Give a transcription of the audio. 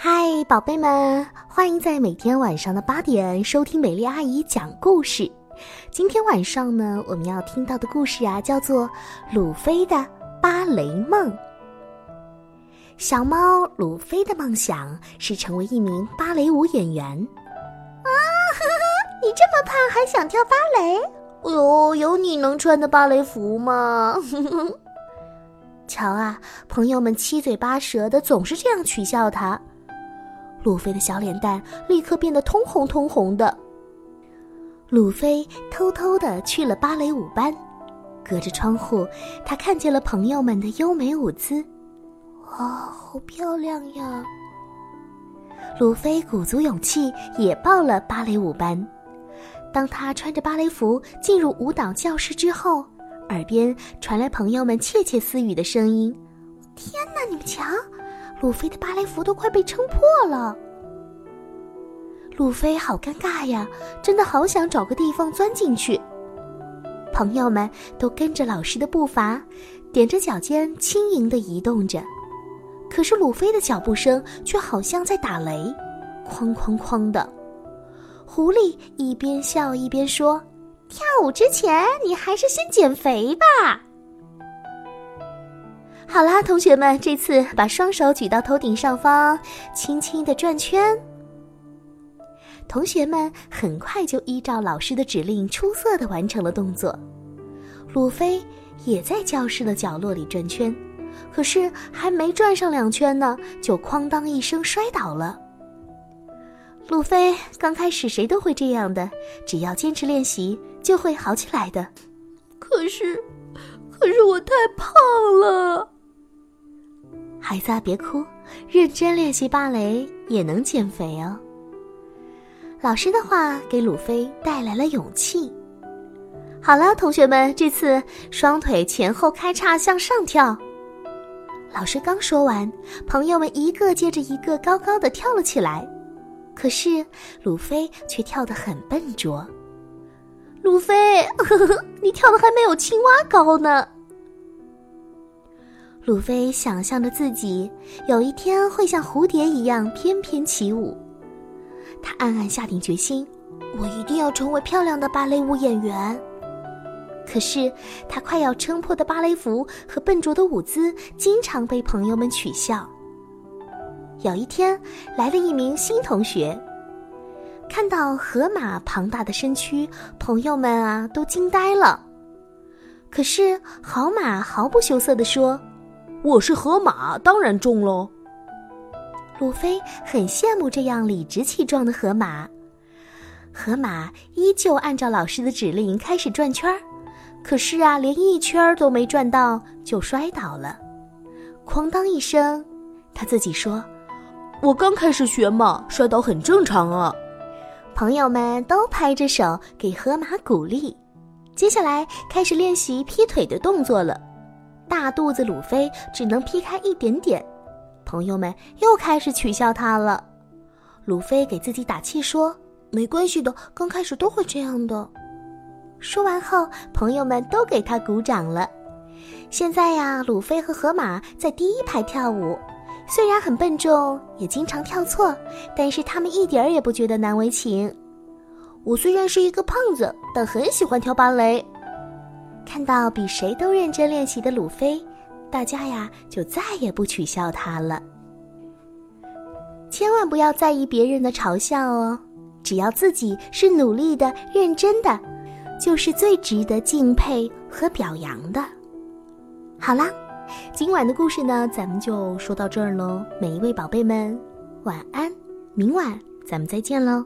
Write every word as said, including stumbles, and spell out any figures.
嗨，宝贝们，欢迎在每天晚上的八点收听美丽阿姨讲故事。今天晚上呢，我们要听到的故事啊，叫做鲁菲的芭蕾梦。小猫鲁菲的梦想是成为一名芭蕾舞演员。啊，呵呵，你这么胖还想跳芭蕾？哦，有你能穿的芭蕾服吗？瞧啊，朋友们七嘴八舌的，总是这样取笑他。鲁菲的小脸蛋立刻变得通红通红的。鲁菲偷偷地去了芭蕾舞班，隔着窗户，他看见了朋友们的优美舞姿。哇，好漂亮呀！鲁菲鼓足勇气也报了芭蕾舞班。当他穿着芭蕾服进入舞蹈教室之后，耳边传来朋友们窃窃私语的声音。天哪，你们瞧，鲁菲的芭蕾服都快被撑破了。鲁菲好尴尬呀，真的好想找个地方钻进去。朋友们都跟着老师的步伐，踮着脚尖轻盈地移动着，可是鲁菲的脚步声却好像在打雷，哐哐哐的。狐狸一边笑一边说，跳舞之前你还是先减肥吧。好啦，同学们，这次把双手举到头顶上方，轻轻地转圈。同学们很快就依照老师的指令出色地完成了动作。鲁菲也在教室的角落里转圈，可是还没转上两圈呢，就哐当一声摔倒了。鲁菲刚开始谁都会这样的，只要坚持练习就会好起来的。可是，可是我太胖了。孩子啊，别哭，认真练习芭蕾也能减肥哦。老师的话给鲁菲带来了勇气。好了，同学们，这次双腿前后开叉向上跳。老师刚说完，朋友们一个接着一个高高的跳了起来。可是鲁菲却跳得很笨拙。鲁菲，呵呵，你跳得还没有青蛙高呢。鲁菲想象着自己有一天会像蝴蝶一样翩翩起舞。他暗暗下定决心，我一定要成为漂亮的芭蕾舞演员。可是他快要撑破的芭蕾服和笨拙的舞姿经常被朋友们取笑。有一天，来了一名新同学，看到河马庞大的身躯，朋友们啊都惊呆了。可是好马毫不羞涩地说，我是河马，当然重喽。鲁菲很羡慕这样理直气壮的河马。河马依旧按照老师的指令开始转圈，可是啊，连一圈都没转到就摔倒了。哐当一声，他自己说，我刚开始学嘛，摔倒很正常啊。朋友们都拍着手给河马鼓励。接下来开始练习劈腿的动作了。大肚子鲁菲只能劈开一点点。朋友们又开始取笑他了。鲁菲给自己打气说，没关系的，刚开始都会这样的。说完后，朋友们都给他鼓掌了。现在呀，鲁菲和河马在第一排跳舞，虽然很笨重，也经常跳错，但是他们一点也不觉得难为情。我虽然是一个胖子，但很喜欢跳芭蕾。看到比谁都认真练习的鲁菲，大家呀就再也不取笑他了。千万不要在意别人的嘲笑哦，只要自己是努力的、认真的，就是最值得敬佩和表扬的。好啦，今晚的故事呢，咱们就说到这儿喽。每一位宝贝们，晚安，明晚咱们再见喽。